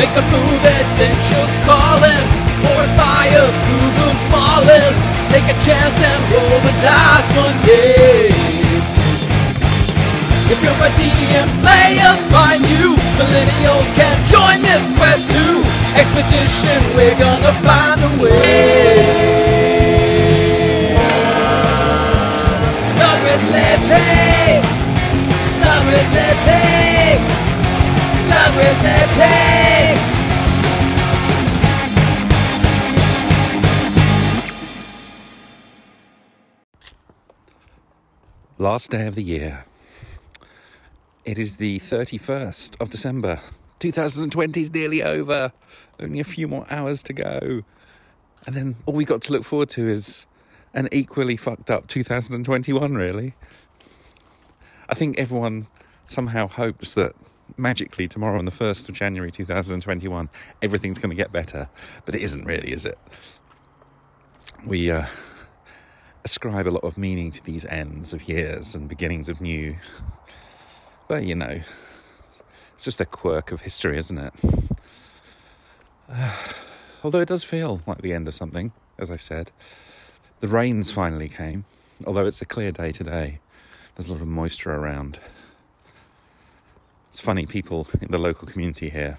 Make a move, adventures calling. Forest fires, cougars falling. Take a chance and roll the dice one day. If you're a DM, players find you. Millennials can join this quest too. Expedition, we're gonna find a way. Not with lead pigs. Not with lead pigs. Not with lead pigs. Last day of the year. It is the 31st of December. 2020 is nearly over. Only a few more hours to go. And then all we got to look forward to is an equally fucked up 2021, really. I think everyone somehow hopes that magically tomorrow on the 1st of January 2021, everything's going to get better. But it isn't really, is it? We ascribe a lot of meaning to these ends of years and beginnings of new. But, you know, it's just a quirk of history, isn't it? Although it does feel like the end of something, as I said. The rains finally came, although it's a clear day today. There's a lot of moisture around. It's funny, people in the local community here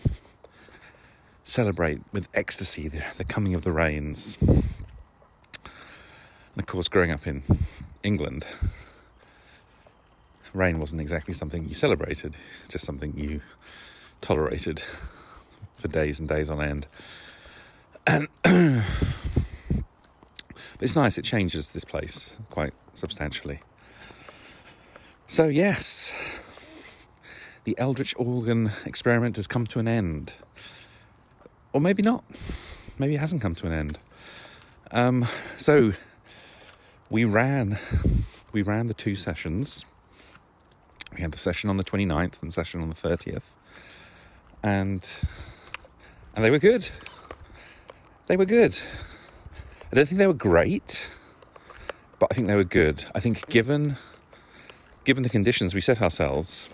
celebrate with ecstasy the coming of the rains. And, of course, growing up in England, rain wasn't exactly something you celebrated, just something you tolerated for days and days on end. And but it's nice, it changes this place quite substantially. So yes, the Eldritch Organ Experiment has come to an end. Or maybe not. Maybe it hasn't come to an end. So we ran the two sessions. We had the session on the 29th and session on the 30th. And they were good. They were good. I don't think they were great, but I think they were good. I think given the conditions we set ourselves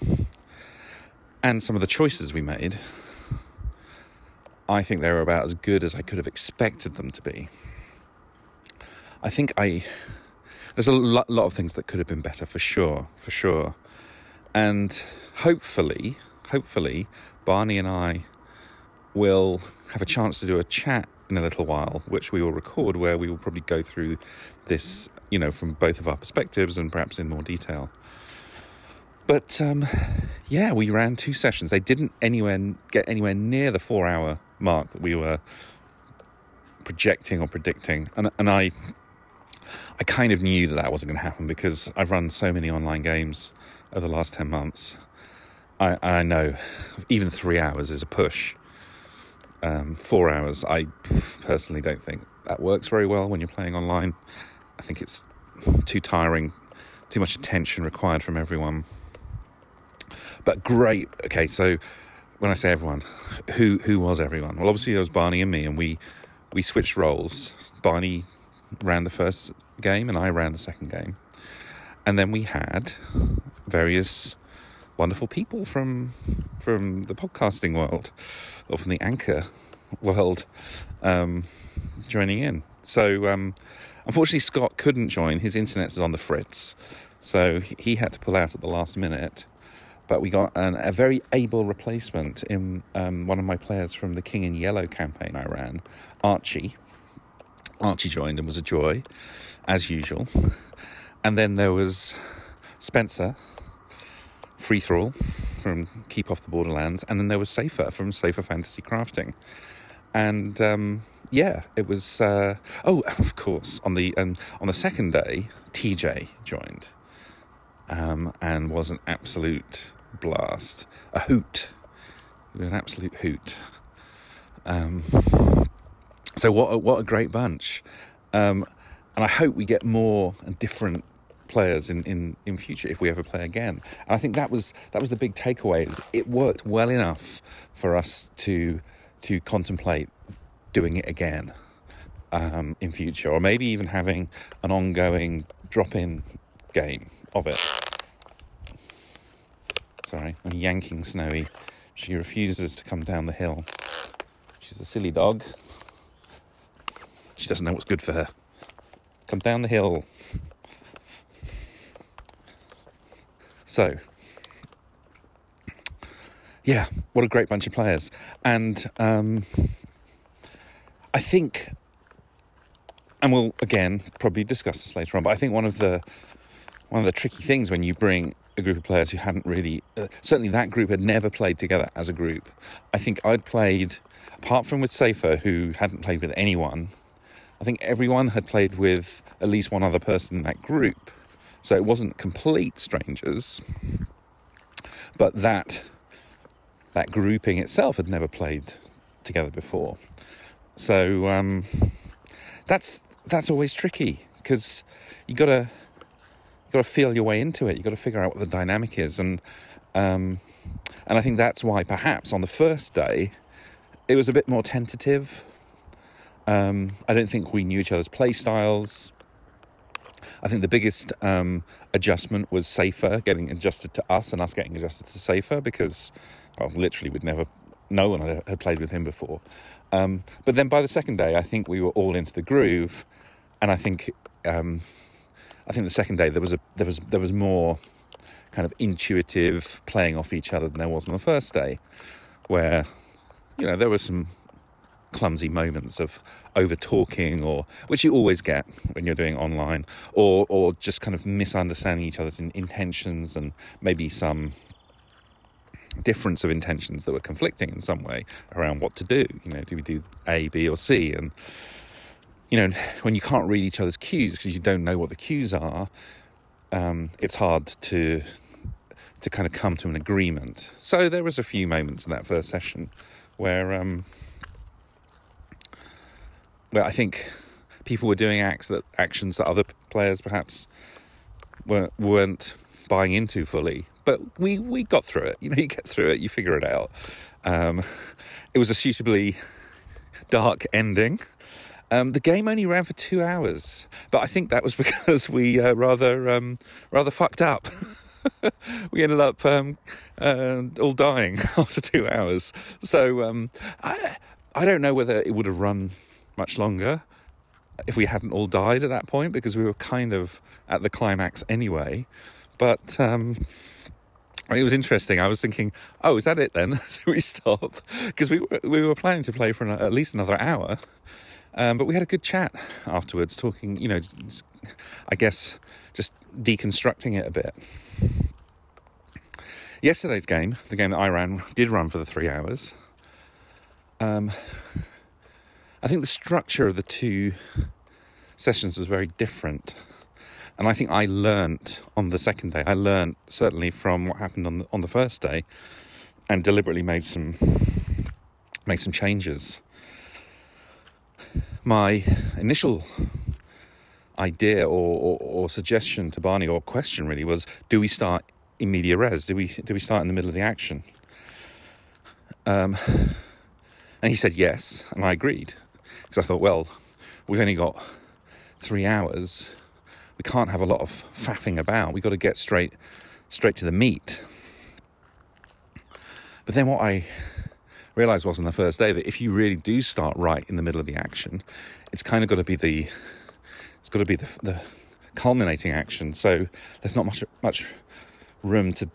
and some of the choices we made, I think they were about as good as I could have expected them to be. I think there's a lot of things that could have been better, for sure. And hopefully, Barney and I will have a chance to do a chat in a little while, which we will record, where we will probably go through this, you know, from both of our perspectives and perhaps in more detail. But, yeah, we ran two sessions. They didn't get anywhere near the 4-hour mark that we were projecting or predicting. And I kind of knew that wasn't going to happen, because I've run so many online games over the last 10 months. I know even 3 hours is a push. 4 hours, I personally don't think that works very well when you're playing online. I think it's too tiring, too much attention required from everyone. But great. Okay, so when I say everyone, who was everyone? Well, obviously there was Barney and me, and we switched roles. Barney ran the first game and I ran the second game. And then we had various wonderful people from the podcasting world, or from the anchor world, joining in. So unfortunately Scott couldn't join. His internet is on the fritz, so he had to pull out at the last minute. But we got a very able replacement in one of my players from the King in Yellow campaign I ran, Archie. Archie joined and was a joy, as usual. And then there was Spencer, free thrall from Keep Off the Borderlands, and then there was Safer from Safer Fantasy Crafting. And yeah, it was. Oh, of course, on the second day, TJ joined, and was an absolute blast, a hoot. It was an absolute hoot. So what a great bunch. And I hope we get more and different players in future if we ever play again. And I think that was the big takeaway, is it worked well enough for us to contemplate doing it again in future, or maybe even having an ongoing drop-in game of it. Sorry, I'm yanking Snowy. She refuses to come down the hill. She's a silly dog. She doesn't know what's good for her. Come down the hill. So, yeah, what a great bunch of players. And I think, and we'll, again, probably discuss this later on, but I think one of the tricky things when you bring a group of players who hadn't really... certainly that group had never played together as a group. I think I'd played, apart from with Safer, who hadn't played with anyone, I think everyone had played with at least one other person in that group. So it wasn't complete strangers. But that grouping itself had never played together before. So that's always tricky, because you got to feel your way into it. You've got to figure out what the dynamic is. And I think that's why perhaps on the first day it was a bit more tentative. I don't think we knew each other's play styles. I think the biggest adjustment was Safer getting adjusted to us and us getting adjusted to Safer, because, well, literally no one had played with him before. But then by the second day, I think we were all into the groove, and I think the second day there was more kind of intuitive playing off each other than there was on the first day, where, you know, there were some clumsy moments of over talking, or which you always get when you're doing online, or just kind of misunderstanding each other's intentions, and maybe some difference of intentions that were conflicting in some way around what to do. You know, do we do A, B, or C? And, you know, when you can't read each other's cues because you don't know what the cues are, it's hard to kind of come to an agreement. So there was a few moments in that first session where I think people were doing actions that other players perhaps weren't buying into fully. But we got through it. You know, you get through it, you figure it out. It was a suitably dark ending. The game only ran for 2 hours, but I think that was because we rather fucked up. We ended up all dying after 2 hours. So I don't know whether it would have run much longer if we hadn't all died at that point, because we were kind of at the climax anyway. But... it was interesting. I was thinking, oh, is that it then? So we stop, because we were planning to play for at least another hour, but we had a good chat afterwards, talking, you know, I guess just deconstructing it a bit. Yesterday's game, the game that I ran, did run for the 3 hours. I think the structure of the two sessions was very different. And I think I learnt on the second day. I learnt certainly from what happened on the first day, and deliberately made some changes. My initial idea or suggestion to Barney, or question really, was: do we start in media res? Do we start in the middle of the action? And he said yes, and I agreed, because I thought, well, we've only got 3 hours. We can't have a lot of faffing about. We've got to get straight to the meat. But then what I realised was on the first day that if you really do start right in the middle of the action, it's kind of got to be the culminating action. So there's not much room to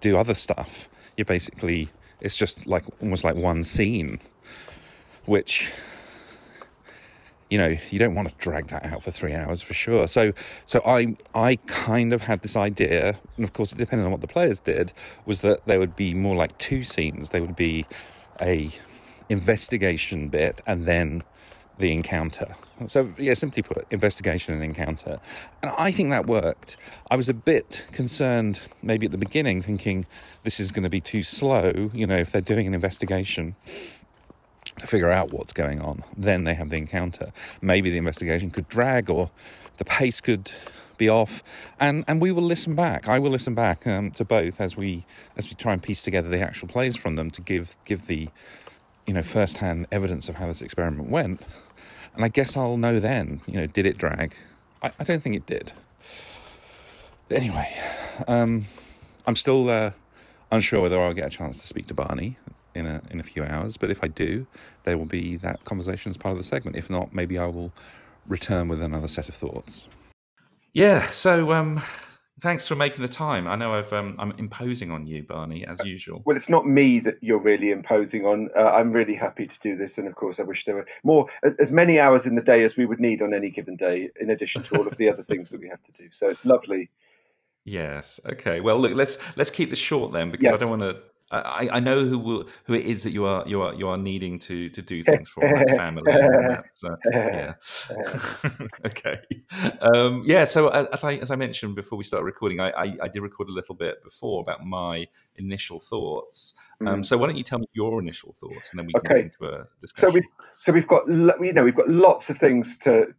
do other stuff. You're basically, it's just like almost like one scene, which, you know, you don't want to drag that out for 3 hours for sure. So I kind of had this idea, and of course, depending on what the players did, was that there would be more like two scenes. There would be a investigation bit and then the encounter. So yeah, simply put, investigation and encounter. And I think that worked. I was a bit concerned maybe at the beginning, thinking this is going to be too slow. You know, if they're doing an investigation to figure out what's going on, then they have the encounter. Maybe the investigation could drag, or the pace could be off. And we will listen back. I will listen back to both as we try and piece together the actual plays from them, to give the, you know, first-hand evidence of how this experiment went. And I guess I'll know then, you know, did it drag? I don't think it did. But anyway, I'm still unsure whether I'll get a chance to speak to Barney in a few hours. But if I do, there will be that conversation as part of the segment. If not, maybe I will return with another set of thoughts. Yeah, so thanks for making the time. I know I'm imposing on you, Barney, as usual. Well, it's not me that you're really imposing on. I'm really happy to do this. And of course, I wish there were more, as many hours in the day as we would need on any given day, in addition to all of the other things that we have to do. So it's lovely. Yes. Okay. Well, look, let's keep this short then, because yes. I don't want to. I know who it is that you are needing to do things for. That's family. And that's, yeah. Okay. Yeah. So as I mentioned before we started recording, I did record a little bit before about my initial thoughts. So why don't you tell me your initial thoughts, and then we can get into a discussion. So we've got, you know, we've got lots of things to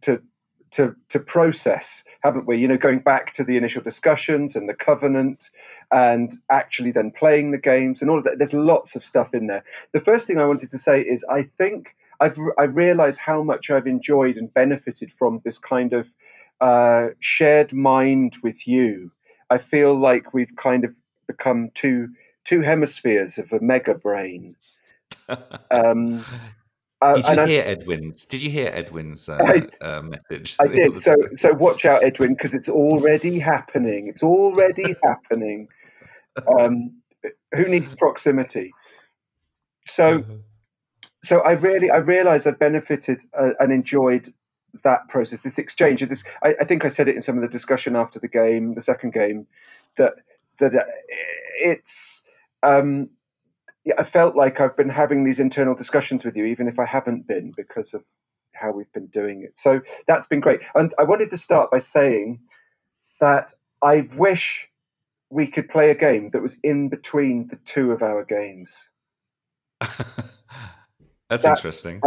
process, haven't we? You know, going back to the initial discussions and the covenant, and actually then playing the games and all of that. There's lots of stuff in there. The first thing I wanted to say is I think I realise how much I've enjoyed and benefited from this kind of shared mind with you. I feel like we've kind of become two hemispheres of a mega brain. Did you hear Edwin's message? I did. So watch out, Edwin, because it's already happening. It's already happening. Who needs proximity? So I realised I benefited and enjoyed that process, this exchange of this. I think I said it in some of the discussion after the game, the second game, that it's. I felt like I've been having these internal discussions with you, even if I haven't been, because of how we've been doing it. So that's been great. And I wanted to start by saying that I wish we could play a game that was in between the two of our games. That's interesting.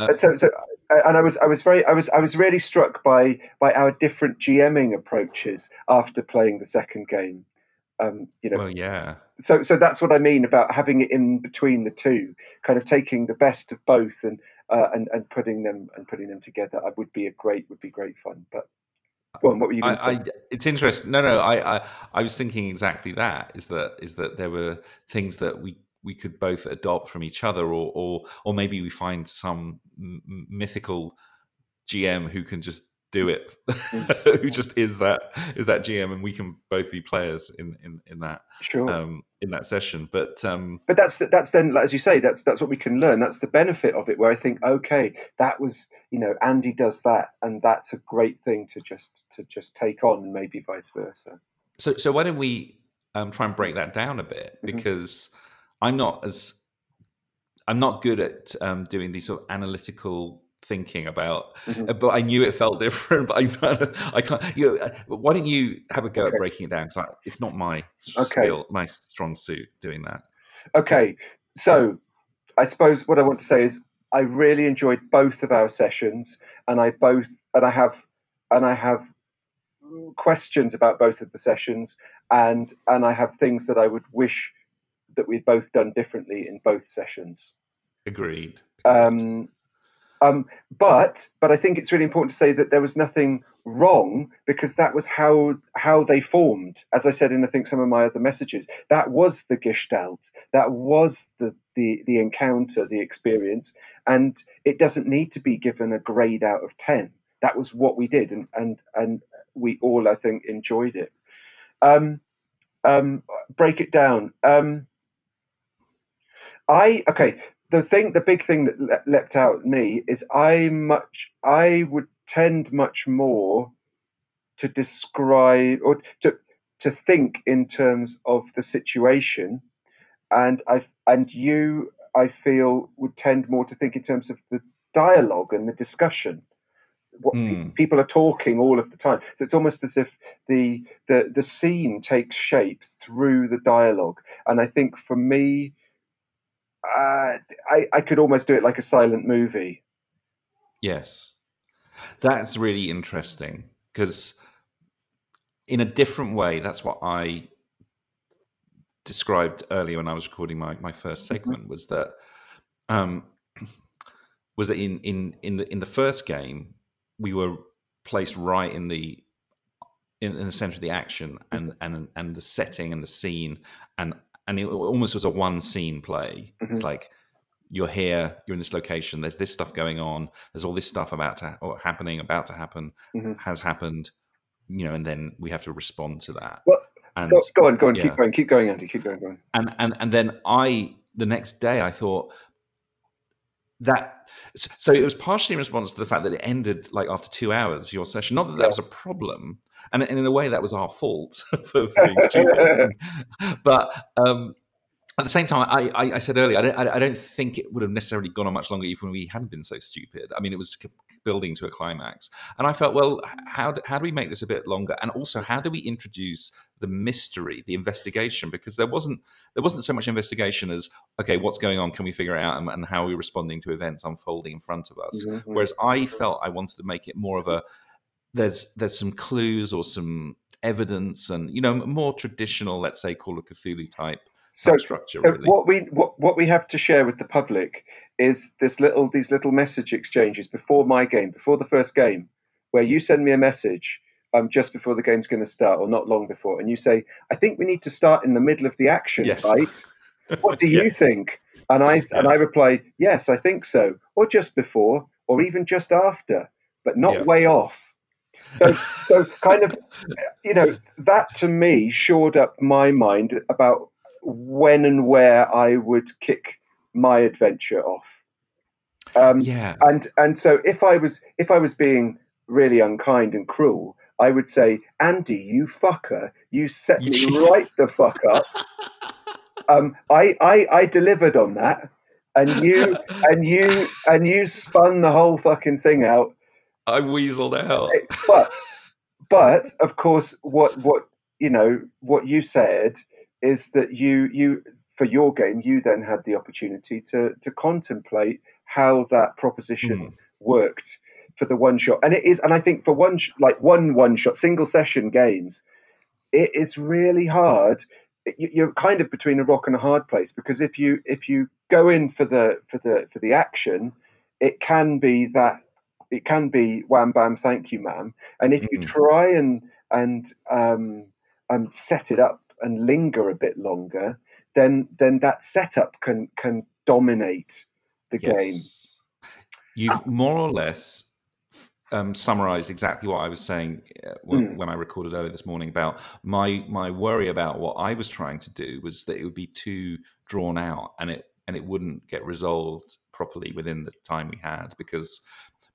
I was really struck by our different GMing approaches after playing the second game. You know, well, yeah. So that's what I mean about having it in between the two, kind of taking the best of both and putting them together. Would be great fun. But go on, what were you? It's interesting. No. I was thinking exactly that. Is that there were things that we could both adopt from each other, or maybe we find some mythical GM who can just do it, who just is that GM, and we can both be players in that in that session. But that's then, as you say, that's what we can learn. That's the benefit of it, where I think, okay, that was, you know, Andy does that, and that's a great thing to just take on, and maybe vice versa. So why don't we try and break that down a bit, because I'm not good at doing these sort of analytical thinking about, but I knew it felt different. But I can't. You know, why don't you have a go at breaking it down? Because it's not my skill, my strong suit, doing that. Okay, so I suppose what I want to say is I really enjoyed both of our sessions, and I have questions about both of the sessions, and I have things that I would wish that we'd both done differently in both sessions. Agreed. But I think it's really important to say that there was nothing wrong, because that was how they formed. As I said in, I think, some of my other messages, that was the gestalt, that was the encounter, the experience, and it doesn't need to be given a grade out of 10. That was what we did, and we all, I think, enjoyed it. Break it down. The big thing that leapt out at me is I would tend much more to describe or to think in terms of the situation, and you, I feel, would tend more to think in terms of the dialogue and the discussion. What people are talking all of the time, so it's almost as if the scene takes shape through the dialogue, and I think for me. I could almost do it like a silent movie. Yes. That's really interesting, because in a different way, that's what I described earlier when I was recording my first segment, was that in the first game, we were placed right in the center of the action and the setting and the scene, and and it almost was a one scene play. Mm-hmm. It's like, you're here, you're in this location, there's this stuff going on, there's all this stuff about to happen, mm-hmm. has happened, you know, and then we have to respond to that. Well, and go on, yeah. keep going, Andy, keep going. And then the next day I thought that, so it was partially in response to the fact that it ended like after 2 hours, your session, not that that was a problem, and in a way that was our fault for being stupid, but at the same time, I said earlier, I don't think it would have necessarily gone on much longer if we hadn't been so stupid. I mean, it was building to a climax. And I felt, well, how do we make this a bit longer? And also, how do we introduce the mystery, the investigation? Because there wasn't so much investigation as, okay, what's going on? Can we figure it out? And how are we responding to events unfolding in front of us? Mm-hmm. Whereas I felt I wanted to make it more of a, there's some clues or some evidence and, you know, more traditional, let's say, Call of Cthulhu type. So, structure, really. So what we have to share with the public is these little message exchanges before the first game, where you send me a message just before the game's going to start, or not long before, and you say, "I think we need to start in the middle of the action, yes. right? What do yes. you think?" And I reply, "Yes, I think so," or just before, or even just after, but not way off. So kind of, you know, that to me shored up my mind about when and where I would kick my adventure off. And so if I was being really unkind and cruel, I would say, Andy, you fucker, you set me right the fuck up. I delivered on that, and you spun the whole fucking thing out. I weaseled out. But of course, what you said is that you for your game you then had the opportunity to contemplate how that proposition worked for the one shot, and I think for one shot single session games, it is really hard. You're kind of between a rock and a hard place, because if you go in for the action, it can be wham bam thank you ma'am, and if you try and set it up and linger a bit longer, then that setup can dominate the game. You've more or less summarized exactly what I was saying when I recorded earlier this morning about my worry about what I was trying to do was that it would be too drawn out and it wouldn't get resolved properly within the time we had, because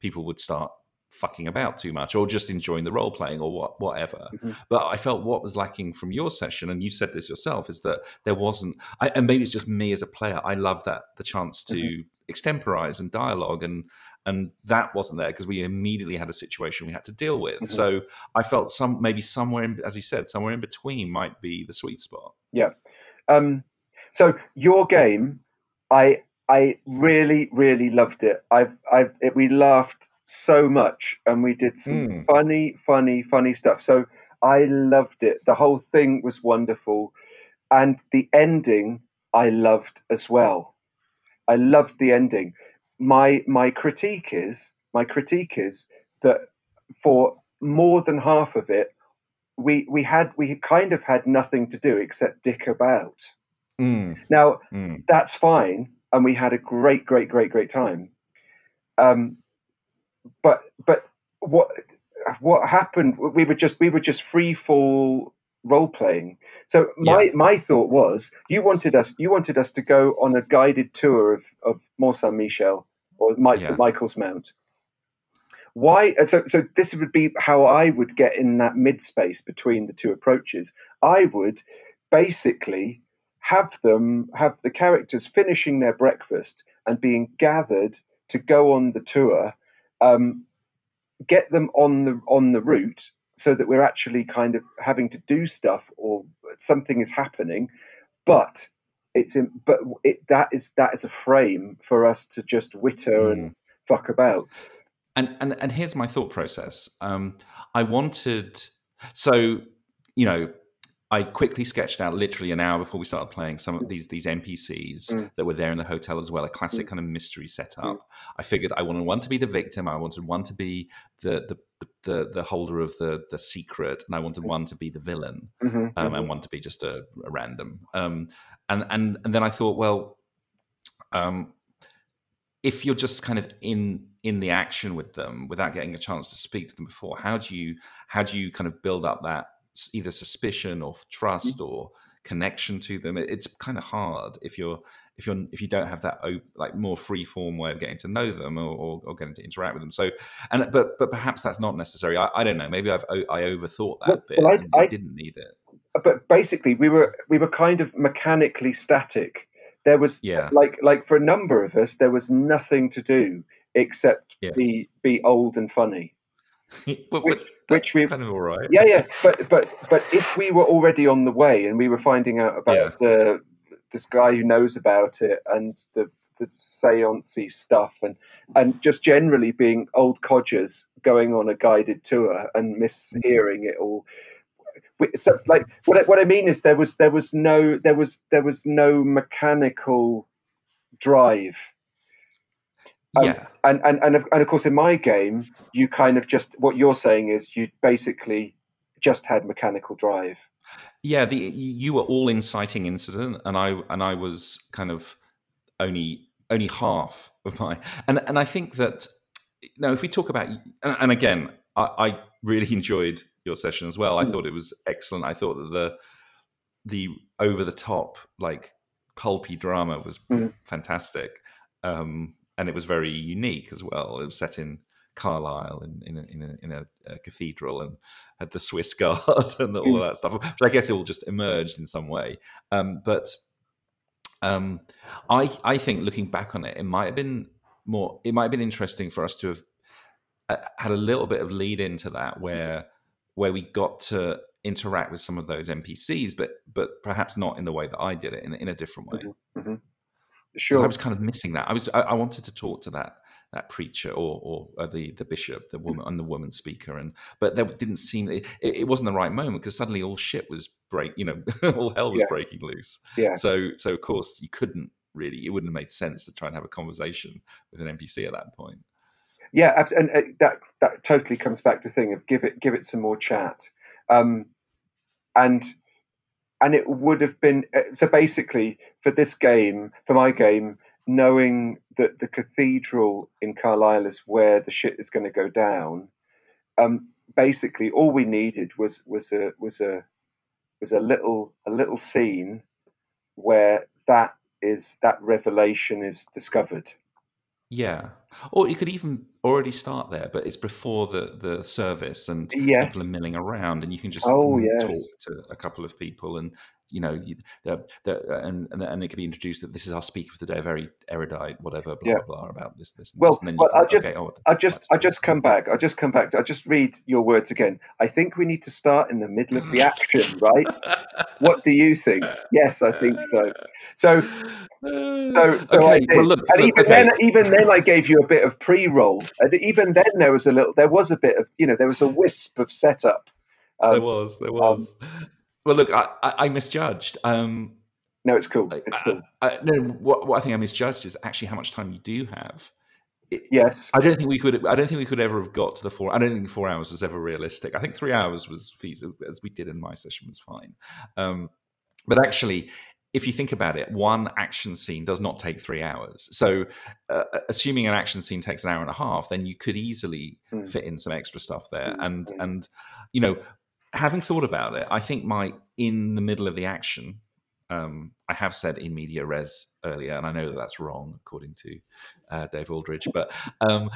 people would start fucking about too much or just enjoying the role playing or whatever. Mm-hmm. But I felt what was lacking from your session, and you said this yourself, is that there wasn't, and maybe it's just me as a player, I love that, the chance to extemporize and dialogue, and that wasn't there because we immediately had a situation we had to deal with. Mm-hmm. So I felt somewhere in between might be the sweet spot. Yeah. So your game, I really, really loved it. We laughed so much, and we did some funny stuff. So I loved it. The whole thing was wonderful, and the ending I loved as well. I loved the ending. My critique is that for more than half of it, we kind of had nothing to do except dick about. Now that's fine, and we had a great time. But what happened? We were just free fall role playing. So my thought was, you wanted us to go on a guided tour of Mont Saint Michel or Michael's Mount. Why? So this would be how I would get in that mid space between the two approaches. I would basically have the characters finishing their breakfast and being gathered to go on the tour. Get them on the route so that we're actually kind of having to do stuff or something is happening, but that is a frame for us to just witter and fuck about. And here's my thought process. I quickly sketched out literally an hour before we started playing some of these NPCs that were there in the hotel as well, a classic kind of mystery setup. I figured I wanted one to be the victim. I wanted one to be the the holder of the secret, and I wanted one to be the villain, and one to be just a random. And then I thought, well, if you're just kind of in the action with them without getting a chance to speak to them before, how do you kind of build up that either suspicion or trust or connection to them? It's kind of hard if you don't have that like more free form way of getting to know them or getting to interact with them. So, but perhaps that's not necessary. I don't know. Maybe I overthought that bit. Well, I didn't need it. But basically, we were kind of mechanically static. There was like for a number of us, there was nothing to do except be old and funny. Which we kind of all right. Yeah. But if we were already on the way and we were finding out about this guy who knows about it and the seancey stuff and just generally being old codgers going on a guided tour and mishearing it all. So, like, what I mean is there was no mechanical drive. And of course in my game you kind of just what you're saying is you basically just had mechanical drive. Yeah, you were all inciting incident, and I was kind of only half of my and I think that now if we talk about and again I really enjoyed your session as well. I thought it was excellent. I thought that the over the top like pulpy drama was fantastic. And it was very unique as well. It was set in Carlisle in a cathedral and had the Swiss Guard and all of that stuff. But I guess it all just emerged in some way. I think looking back on it, it might have been interesting for us to have had a little bit of lead into that where we got to interact with some of those NPCs, but perhaps not in the way that I did it, in a different way. Mm-hmm. Sure. I was kind of missing that. I wanted to talk to that preacher or the bishop, the woman and the woman speaker, but that didn't seem it wasn't the right moment because suddenly all shit was all hell was breaking loose. Yeah. So of course you couldn't really. It wouldn't have made sense to try and have a conversation with an NPC at that point. Yeah, and that totally comes back to the thing of give it some more chat, and it would have been so basically for my game, knowing that the cathedral in Carlisle is where the shit is going to go down. Basically, all we needed was a little scene where that revelation is discovered. Yeah, or you could even already start there, but it's before the service and people are milling around, and you can just talk to a couple of people, and and it could be introduced that this is our speaker for the day, very erudite, whatever, blah blah blah about this. Well, I'll just come back. I'll just read your words again. I think we need to start in the middle of the action, right? What do you think? Yes, I think so. So okay, I did. Well, even then, I gave you a bit of pre-roll. And even then, there was a wisp of setup. There was. Well, look, I misjudged. No, it's cool. It's cool. What I think I misjudged is actually how much time you do have. Yes, I don't think we could ever have got to the 4. I don't think 4 hours was ever realistic. I think 3 hours was feasible, as we did in my session was fine. But actually, if you think about it, one action scene does not take 3 hours. So, assuming an action scene takes an hour and a half, then you could easily fit in some extra stuff there. And having thought about it, I think my in the middle of the action. I have said in media res earlier, and I know that's wrong according to Dave Aldridge, but I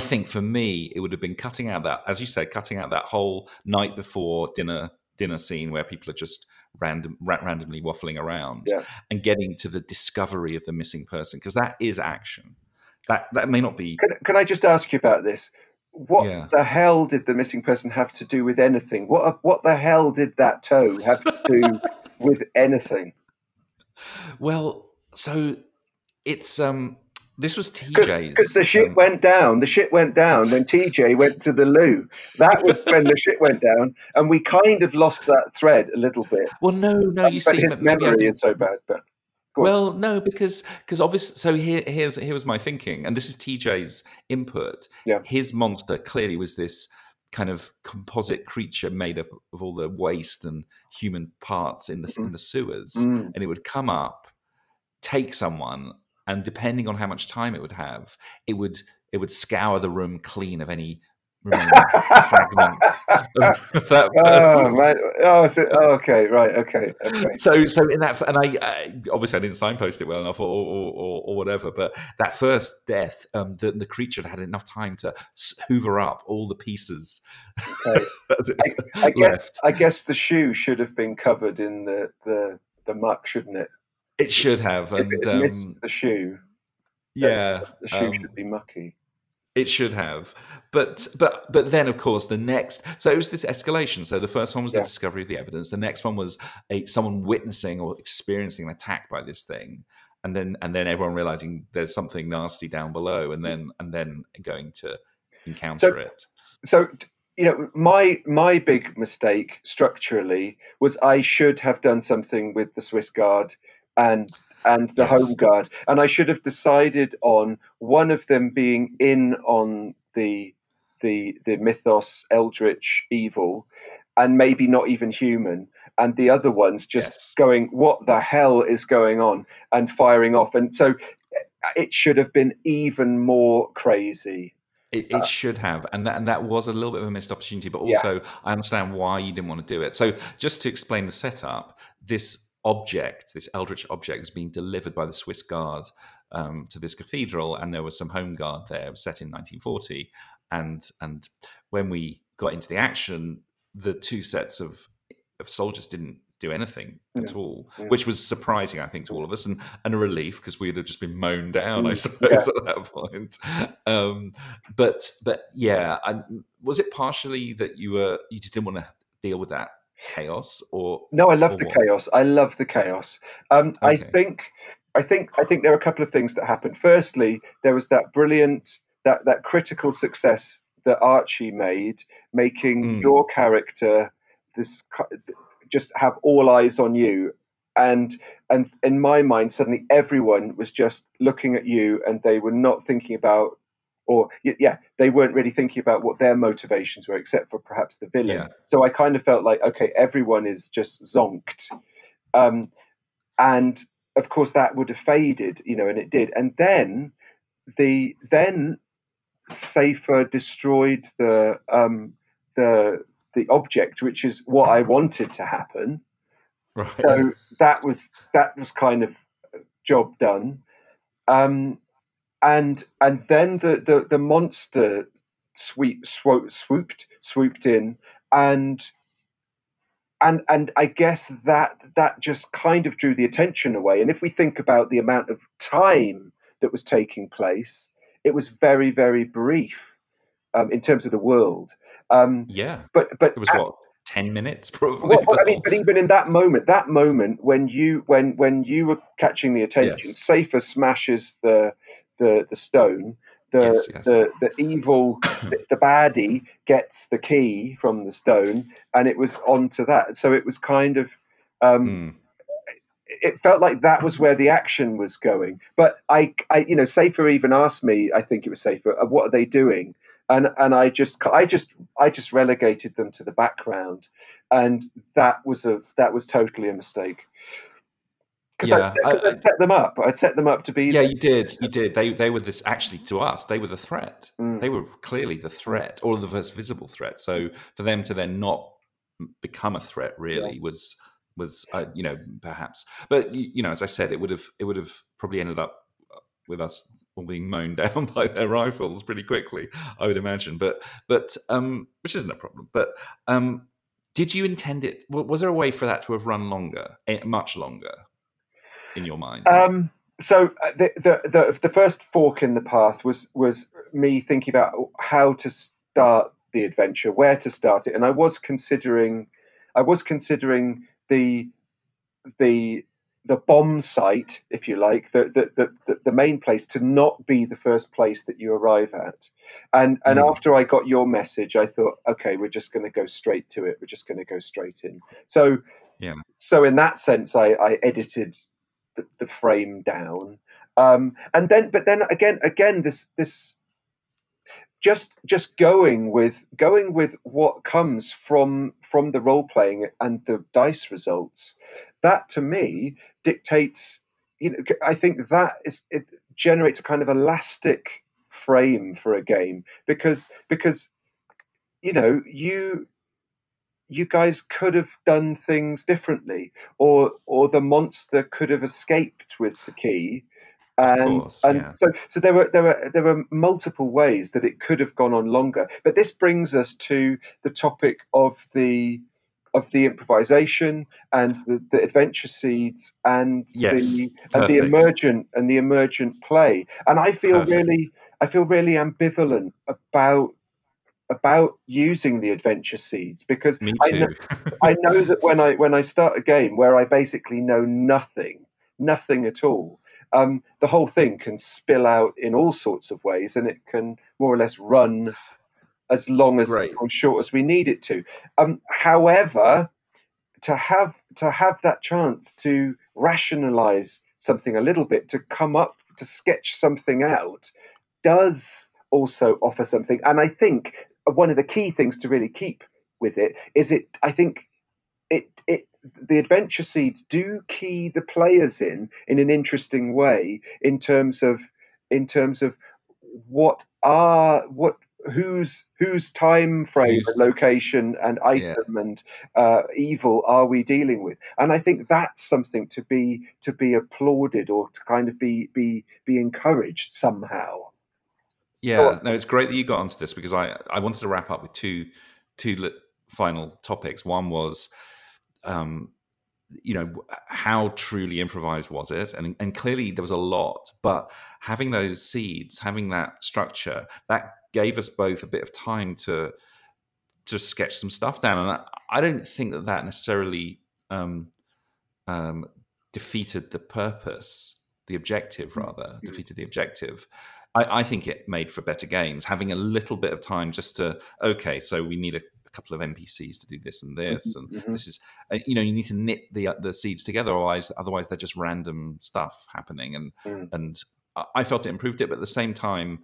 think for me it would have been cutting out that, as you said, whole night before dinner scene where people are just randomly waffling around and getting to the discovery of the missing person, because that is action. That may not be. Can I just ask you about this? What the hell did the missing person have to do with anything? What the hell did that toe have to do with anything? Well, so it's this was TJ's. Cause the shit went down. The shit went down when TJ went to the loo. That was when the shit went down, and we kind of lost that thread a little bit. Well, no, you see, his memory is so bad, but. Well, no, because obviously, so here was my thinking, and this is TJ's input. Yeah. His monster clearly was this kind of composite creature made up of all the waste and human parts in the sewers, and it would come up, take someone, and depending on how much time it would have, it would scour the room clean of any remaining fragments of that person. Okay. So in that, and I obviously I didn't signpost it well enough, or whatever. But that first death, the creature had enough time to hoover up all the pieces. Okay. I guess the shoe should have been covered in the muck, shouldn't it? It should have. And if it missed the shoe. Yeah, the shoe should be mucky. It should have, but then of course the next. So it was this escalation. So the first one was the discovery of the evidence. The next one was someone witnessing or experiencing an attack by this thing, and then everyone realizing there's something nasty down below, and then going to encounter it. So you know, my big mistake structurally was I should have done something with the Swiss Guard and the Home Guard, and I should have decided on one of them being in on the Mythos Eldritch evil, and maybe not even human, and the other one's just going, what the hell is going on, and firing off. And so it should have been even more crazy. It should have, and that was a little bit of a missed opportunity, but also I understand why you didn't want to do it. So just to explain the setup, this eldritch object was being delivered by the Swiss Guard to this cathedral, and there was some Home Guard there. It was set in 1940, and when we got into the action, the two sets of soldiers didn't do anything at all, which was surprising, I think, to all of us, and a relief, because we'd have just been mown down, I suppose, at that point. Was it partially that you just didn't want to deal with that chaos? Or no, I love the chaos. Okay. I think there are a couple of things that happened. Firstly, there was that brilliant, that critical success that Archie made, making your character this just have all eyes on you, and in my mind suddenly everyone was just looking at you, and they were not thinking about, or they weren't really thinking about what their motivations were, except for perhaps the villain. Yeah. So I kind of felt like, okay, everyone is just zonked. And of course that would have faded, you know, and it did. And then Safer destroyed the object, which is what I wanted to happen. Right. So that was kind of job done. And then the monster swooped in, and I guess that just kind of drew the attention away. And if we think about the amount of time that was taking place, it was very, very brief in terms of the world. But it was 10 minutes probably. Well, I mean, but even in that moment when you were catching the attention, Safer smashes the stone, the evil, the baddie gets the key from the stone, and it was onto that. So it was kind of, it felt like that was where the action was going. But I Safer even asked me, I think it was Safer, what are they doing? And I just relegated them to the background, and that was totally a mistake. Yeah, I set them up. I'd set them up to be. Yeah, there. You did. They were this. Actually, to us, they were the threat. They were clearly the threat, or the first visible threat. So for them to then not become a threat really was you know, perhaps. But you know, as I said, it would have probably ended up with us all being mown down by their rifles pretty quickly, I would imagine. But which isn't a problem. But did you intend it? Was there a way for that to have run longer, much longer? In your mind, so the first fork in the path was me thinking about how to start the adventure, where to start it, and I was considering the bomb site, if you like, the main place to not be the first place that you arrive at, and after I got your message, I thought, okay, we're just going to go straight to it. We're just going to go straight in. So in that sense, I edited the frame down. And then, but then again, this just going with what comes from the role playing and the dice results, that to me dictates. You know, I think that it generates a kind of elastic frame for a game because you know you guys could have done things differently, or the monster could have escaped with the key. Of course, so there were multiple ways that it could have gone on longer. But this brings us to the topic of the improvisation and the adventure seeds and the emergent play. And I feel really ambivalent about using the adventure seeds because I know that when I start a game where I basically know nothing at all, the whole thing can spill out in all sorts of ways, and it can more or less run as long as or short as we need it to. However, to have that chance to rationalize something a little bit, to come up, to sketch something out, does also offer something. And I think one of the key things to really keep with it is the adventure seeds do key the players in an interesting way in terms of whose time frame, location, and item and evil are we dealing with? And I think that's something to be applauded or to kind of be encouraged somehow. Yeah, no, it's great that you got onto this because I wanted to wrap up with two final topics. One was, you know, how truly improvised was it? And clearly there was a lot, but having those seeds, having that structure, that gave us both a bit of time to sketch some stuff down. And I don't think that necessarily defeated the purpose, the objective rather, mm-hmm. defeated the objective. I think it made for better games, having a little bit of time just to, okay, so we need a couple of NPCs to do this and this, and mm-hmm. this is, you know, you need to knit the seeds together, otherwise they're just random stuff happening. And and I felt it improved it, but at the same time,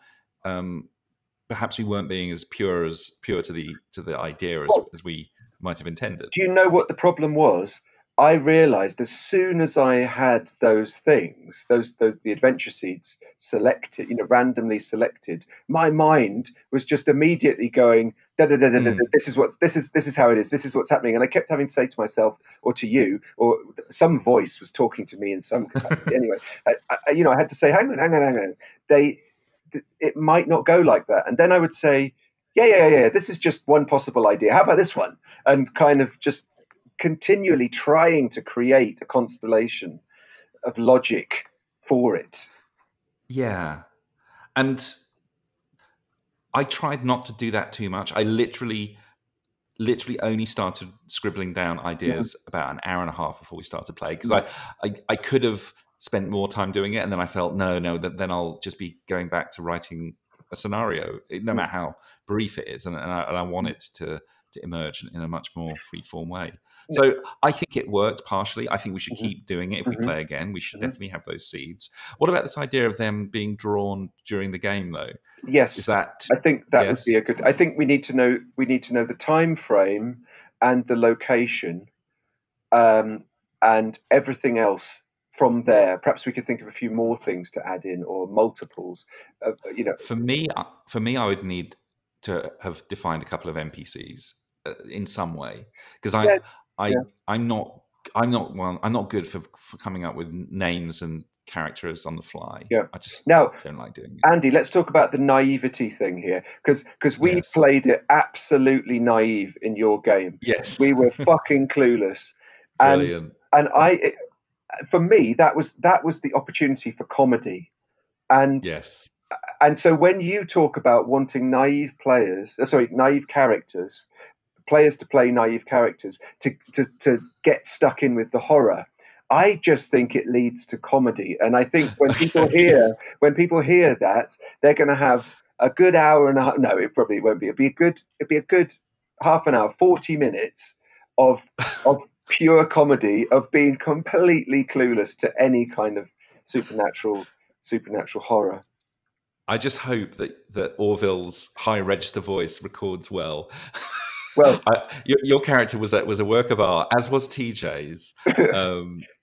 perhaps we weren't being as pure to the idea as we might have intended. Do you know what the problem was? I realized as soon as I had those things, the adventure seeds selected, you know, randomly selected, my mind was just immediately going, da, da, da, da, da, this is how it is, this is what's happening. And I kept having to say to myself or to you, or some voice was talking to me in some capacity. Anyway, I, you know, I had to say, hang on. It might not go like that. And then I would say, yeah, this is just one possible idea. How about this one? And kind of just continually trying to create a constellation of logic for it. Yeah. And I tried not to do that too much. I literally only started scribbling down ideas about an hour and a half before we started play, because I could have spent more time doing it, and then I felt no, that then I'll just be going back to writing a scenario, no matter how brief it is, and I want it to emerge in a much more free-form way. So I think it worked partially. I think we should keep doing it. If we play again, we should definitely have those seeds. What about this idea of them being drawn during the game, though? Yes. Is that, I think that would be a good... I think we need to know the time frame and the location and everything else from there. Perhaps we could think of a few more things to add in, or multiples. You know, for me, I would need to have defined a couple of NPCs in some way, because I'm not good for coming up with names and characters on the fly. Yeah, I just don't like doing it. Andy, let's talk about the naivety thing here, because we played it absolutely naive in your game. Yes, we were fucking clueless. Brilliant. For me, that was the opportunity for comedy, and so when you talk about wanting players to play naive characters to get stuck in with the horror, I just think it leads to comedy. And I think when people hear that, they're going to have a good hour and a half. No, it probably won't be. It'd be a good half an hour, 40 minutes of pure comedy of being completely clueless to any kind of supernatural horror. I just hope that Orville's high register voice records well. Well, your character was a work of art, as was TJ's.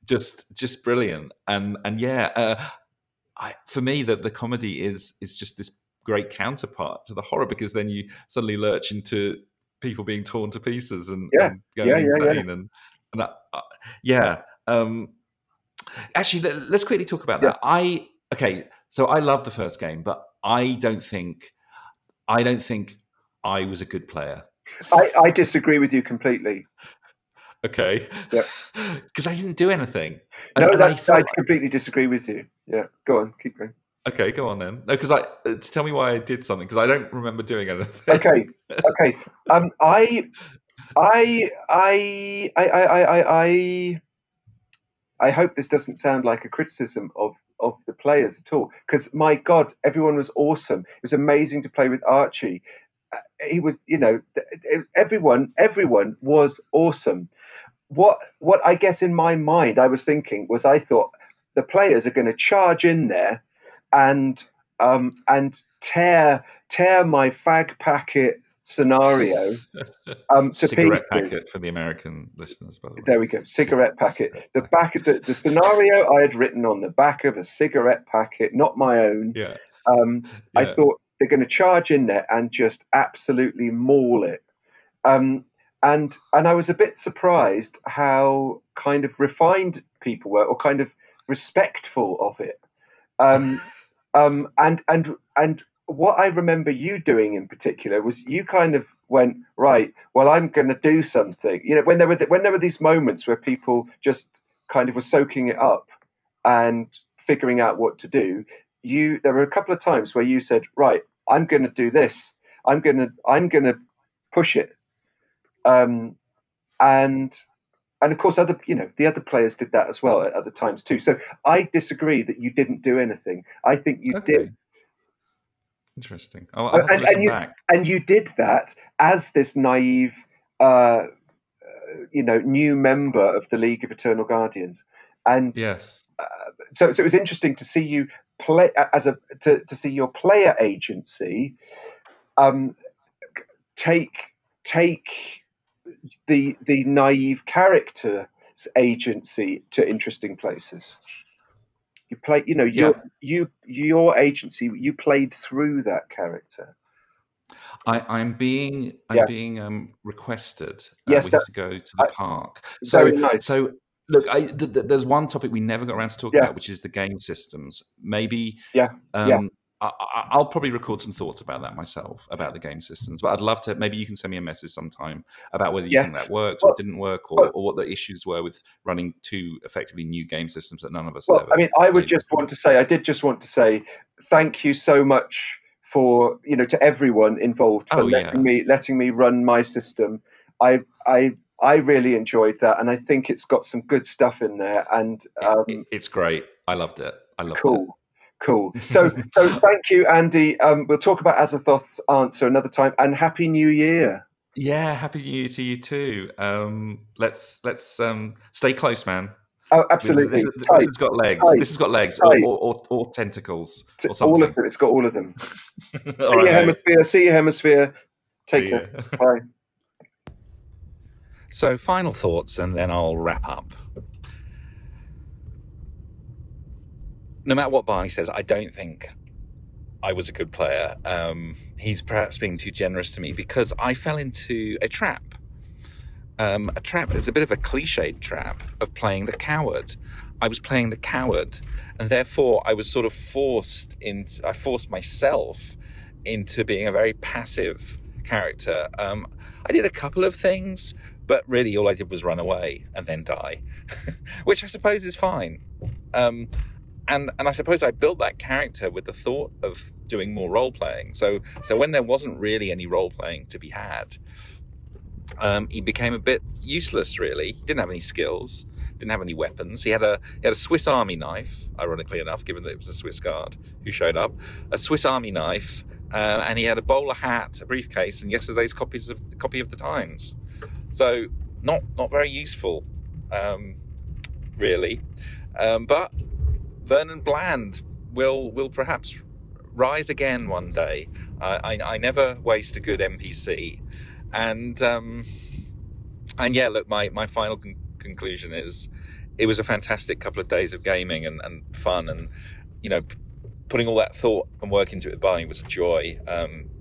Just brilliant, and yeah, for me the comedy is just this great counterpart to the horror, because then you suddenly lurch into people being torn to pieces and going insane. Actually, let's quickly talk about that. So I love the first game, but I don't think I was a good player. I disagree with you completely. Okay. Yeah. Because I didn't do anything. I completely disagree with you. Yeah. Go on. Keep going. Okay. Go on then. No, because tell me why I did something, because I don't remember doing anything. Okay. Okay. I hope this doesn't sound like a criticism of the players at all, because my God, everyone was awesome. It was amazing to play with Archie. He was, everyone was awesome. What I guess in my mind I was thinking was, I thought the players are going to charge in there and tear my fag packet scenario to cigarette pieces. Packet for the American listeners, by the way. There we go, cigarette packet. The back of the scenario I had written on the back of a cigarette packet, not my own. Yeah. I thought they're going to charge in there and just absolutely maul it. And I was a bit surprised how kind of refined people were, or kind of respectful of it. And what I remember you doing in particular was you kind of went, right, well, I'm going to do something. When there were these moments where people just kind of were soaking it up and figuring out what to do, there were a couple of times where you said, right, I'm going to do this. I'm going to push it. And of course the other players did that as well at other times too. So I disagree that you didn't do anything. I think you did. Interesting. I'll have to listen back. And you did that as this naive, new member of the League of Eternal Guardians. And yes. So it was interesting to see you play to see your player agency take the naive character's agency to interesting places. You play, your agency. You played through that character. I'm being requested. Yes, we have to go to the park. So nice. So. Look, there's one topic we never got around to talking about, which is the game systems. Maybe I'll probably record some thoughts about that myself, about the game systems. But I'd love to, maybe you can send me a message sometime about whether you think that worked or didn't work, or what the issues were with running two effectively new game systems that none of us ever. I mean, I did just want to say thank you so much for, to everyone involved for letting me run my system. I really enjoyed that, and I think it's got some good stuff in there. And it's great. I loved it. Cool. So thank you, Andy. We'll talk about Azathoth's Answer another time. And Happy New Year. Yeah, Happy New Year to you too. Let's stay close, man. Oh, absolutely. This has got legs. Tight. This has got legs, or tentacles, or something. All of them. It's got all of them. See your hemisphere. Take care. Bye. So, final thoughts, and then I'll wrap up. No matter what Barney says, I don't think I was a good player. He's perhaps being too generous to me, because I fell into a trap. A trap is a bit of a cliched trap of playing the coward. I was playing the coward, and therefore I was sort of forced myself into being a very passive character. I did a couple of things, but really all I did was run away and then die, which I suppose is fine. And I suppose I built that character with the thought of doing more role-playing. So when there wasn't really any role-playing to be had, he became a bit useless, really. He didn't have any skills, didn't have any weapons. He had a Swiss Army knife, ironically enough, given that it was a Swiss guard who showed up, a Swiss Army knife, and he had a bowler hat, a briefcase, and yesterday's copy of the Times. So not very useful really. But Vernon Bland will perhaps rise again one day. I never waste a good NPC. And yeah, look, my final conclusion is it was a fantastic couple of days of gaming and fun, and, you know, putting all that thought and work into it with Barney was a joy.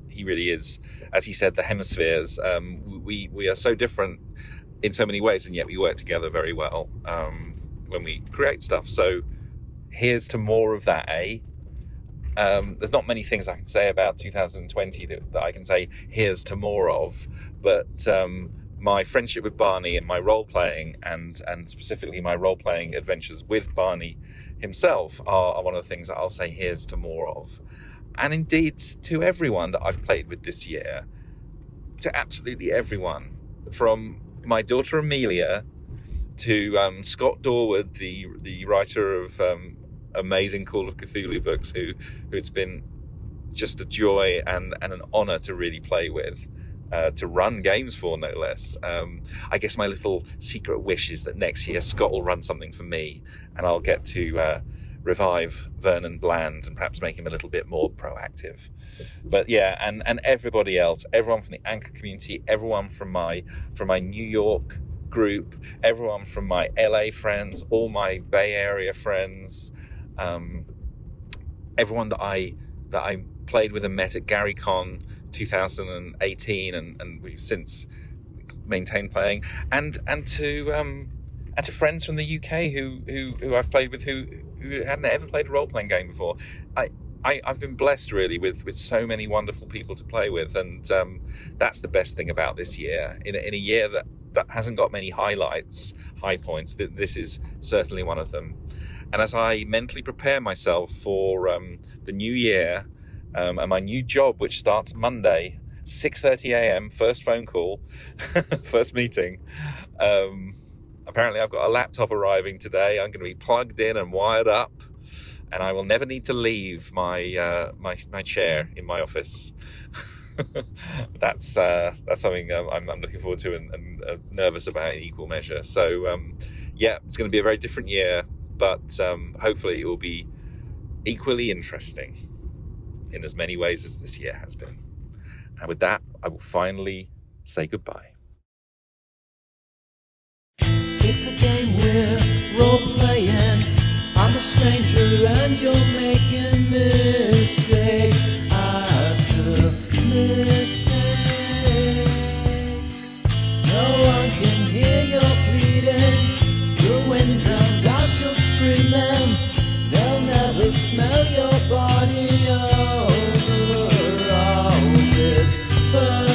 He really is, as he said, the hemispheres. We are so different in so many ways, and yet we work together very well when we create stuff. So here's to more of that, eh? There's not many things I can say about 2020 that I can say here's to more of, but my friendship with Barney and my role-playing, and specifically my role-playing adventures with Barney himself, are one of the things that I'll say here's to more of. And indeed, to everyone that I've played with this year, to absolutely everyone, from my daughter Amelia to Scott Dorwood, the writer of amazing Call of Cthulhu books, who it's been just a joy and an honor to really play with, to run games for, no less. I guess my little secret wish is that next year Scott will run something for me, and I'll get to revive Vernon Bland and perhaps make him a little bit more proactive. But yeah, and everybody else, everyone from the Anchor community, everyone from my New York group, everyone from my LA friends, all my Bay Area friends, everyone that I played with and met at GaryCon 2018, and we've since maintained playing, and to friends from the UK who I've played with who hadn't ever played a role-playing game before. I've been blessed, really, with so many wonderful people to play with, and that's the best thing about this year. In a year that hasn't got many high points, this is certainly one of them. And as I mentally prepare myself for the new year, and my new job, which starts Monday, 6:30 a.m, first phone call, first meeting, apparently I've got a laptop arriving today. I'm going to be plugged in and wired up, and I will never need to leave my chair in my office. That's something I'm looking forward to and nervous about in equal measure. So yeah, it's going to be a very different year, but hopefully it will be equally interesting in as many ways as this year has been. And with that, I will finally say goodbye. It's a game we're role-playing. I'm a stranger and you're making mistakes after mistakes. No one can hear your pleading. The wind drowns out your screaming. They'll never smell your body over all this fur.